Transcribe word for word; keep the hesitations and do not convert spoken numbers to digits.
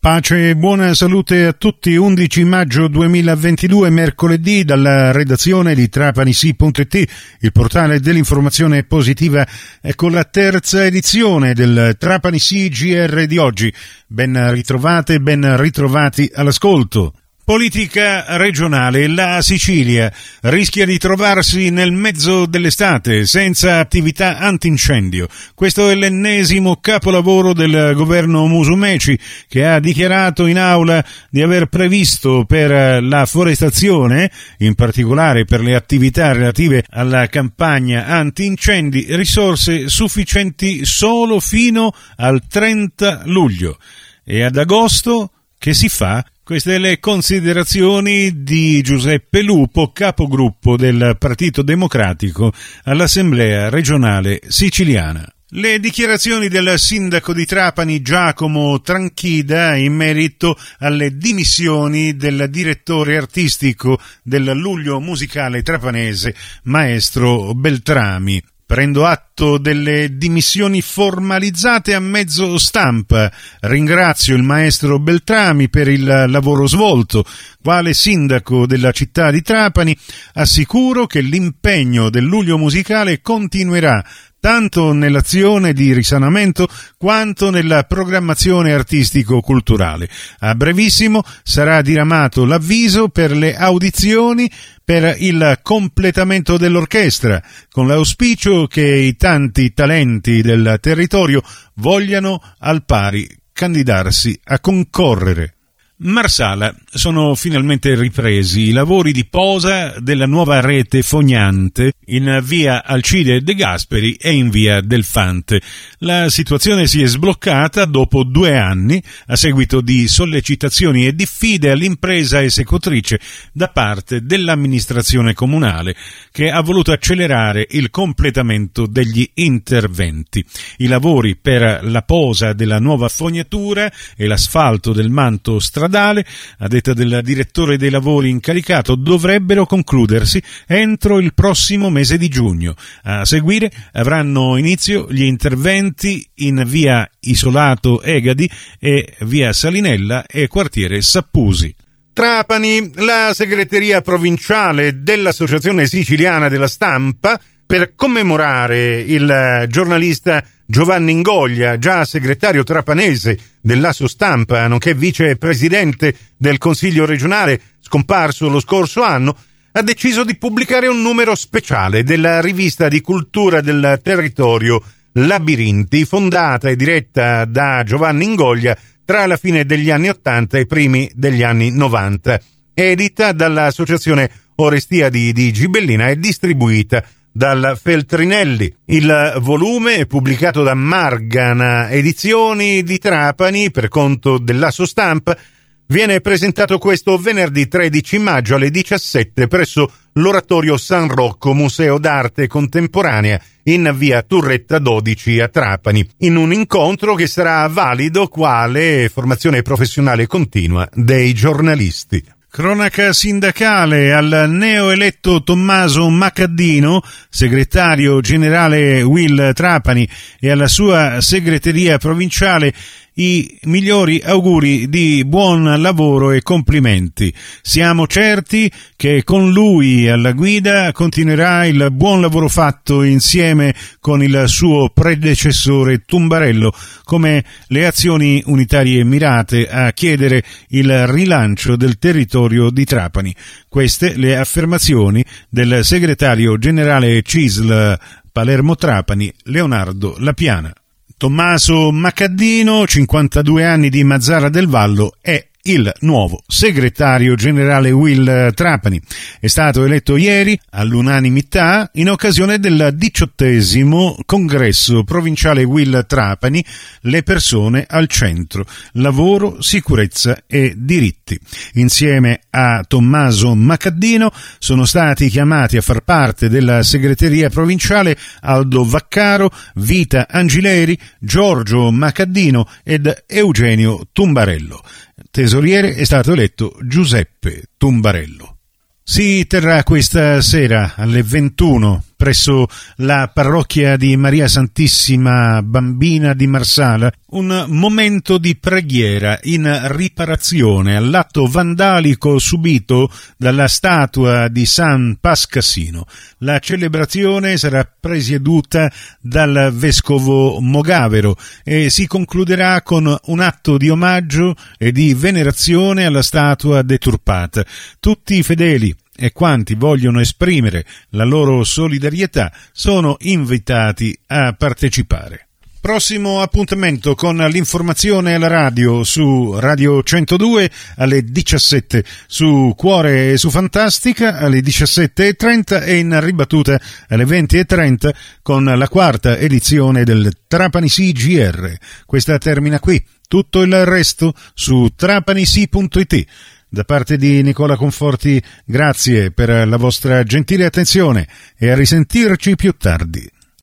Pace e buona salute a tutti. undici maggio duemilaventidue, mercoledì, dalla redazione di TrapaniSì.it, il portale dell'informazione positiva, è con la terza edizione del TrapaniSì G R di oggi. Ben ritrovate, ben ritrovati all'ascolto. Politica regionale. La Sicilia rischia di trovarsi nel mezzo dell'estate senza attività antincendio. Questo è l'ennesimo capolavoro del governo Musumeci, che ha dichiarato in aula di aver previsto per la forestazione, in particolare per le attività relative alla campagna antincendi, risorse sufficienti solo fino al trenta luglio. E ad agosto che si fa? Queste le considerazioni di Giuseppe Lupo, capogruppo del Partito Democratico all'Assemblea regionale siciliana. Le dichiarazioni del sindaco di Trapani Giacomo Tranchida in merito alle dimissioni del direttore artistico del Luglio musicale trapanese, Maestro Beltrami. Prendo atto delle dimissioni formalizzate a mezzo stampa. Ringrazio il maestro Beltrami per il lavoro svolto. Quale sindaco della città di Trapani, assicuro che l'impegno del Luglio musicale continuerà, tanto nell'azione di risanamento quanto nella programmazione artistico-culturale. A brevissimo sarà diramato l'avviso per le audizioni per il completamento dell'orchestra, con l'auspicio che i tanti talenti del territorio vogliano al pari candidarsi a concorrere. Marsala, sono finalmente ripresi i lavori di posa della nuova rete fognante in via Alcide De Gasperi e in via Delfante. La situazione si è sbloccata dopo due anni a seguito di sollecitazioni e diffide all'impresa esecutrice da parte dell'amministrazione comunale, che ha voluto accelerare il completamento degli interventi. I lavori per la posa della nuova fognatura e l'asfalto del manto stradale, a detta del direttore dei lavori incaricato, dovrebbero concludersi entro il prossimo mese di giugno. A seguire avranno inizio gli interventi in via Isolato Egadi e via Salinella e quartiere Sappusi. Trapani, la segreteria provinciale dell'Associazione Siciliana della Stampa, per commemorare il giornalista Giovanni Ingoglia, già segretario trapanese dell'Assostampa, nonché vicepresidente del Consiglio regionale, scomparso lo scorso anno, ha deciso di pubblicare un numero speciale della rivista di cultura del territorio Labirinti, fondata e diretta da Giovanni Ingoglia tra la fine degli anni ottanta e i primi degli anni novanta, edita dall'associazione Orestia di, di Gibellina e distribuita dal Feltrinelli. Il volume è pubblicato da Margana Edizioni di Trapani per conto dell'Assostampa. Viene presentato questo venerdì tredici maggio alle diciassette presso l'Oratorio San Rocco, Museo d'Arte Contemporanea, in via Turretta dodici a Trapani, in un incontro che sarà valido quale formazione professionale continua dei giornalisti. Cronaca sindacale. Al neoeletto Tommaso Macaddino, segretario generale Uil Trapani, e alla sua segreteria provinciale i migliori auguri di buon lavoro e complimenti. Siamo certi che con lui alla guida continuerà il buon lavoro fatto insieme con il suo predecessore Tumbarello, come le azioni unitarie mirate a chiedere il rilancio del territorio di Trapani. Queste le affermazioni del segretario generale C I S L Palermo Trapani, Leonardo Lapiana. Tommaso Macaddino, cinquantadue anni, di Mazara del Vallo, è il nuovo segretario generale Uil Trapani. È stato eletto ieri all'unanimità in occasione del diciottesimo congresso provinciale Uil Trapani, le persone al centro, lavoro, sicurezza e diritti. Insieme a Tommaso Macaddino sono stati chiamati a far parte della segreteria provinciale Aldo Vaccaro, Vita Angileri, Giorgio Macaddino ed Eugenio Tumbarello. Tesoriere è stato eletto Giuseppe Tumbarello. Si terrà questa sera alle ventuno presso la parrocchia di Maria Santissima Bambina di Marsala un momento di preghiera in riparazione all'atto vandalico subito dalla statua di San Pascassino. La celebrazione sarà presieduta dal Vescovo Mogavero e si concluderà con un atto di omaggio e di venerazione alla statua deturpata. Tutti i fedeli e quanti vogliono esprimere la loro solidarietà sono invitati a partecipare. Prossimo appuntamento con l'informazione alla radio su Radio centodue alle diciassette, su Cuore e su Fantastica alle diciassette e trenta e in ribattuta alle venti e trenta con la quarta edizione del TrapaniSì G R. Questa termina qui, tutto il resto su trapani sì punto it. Da parte di Nicola Conforti, grazie per la vostra gentile attenzione e a risentirci più tardi.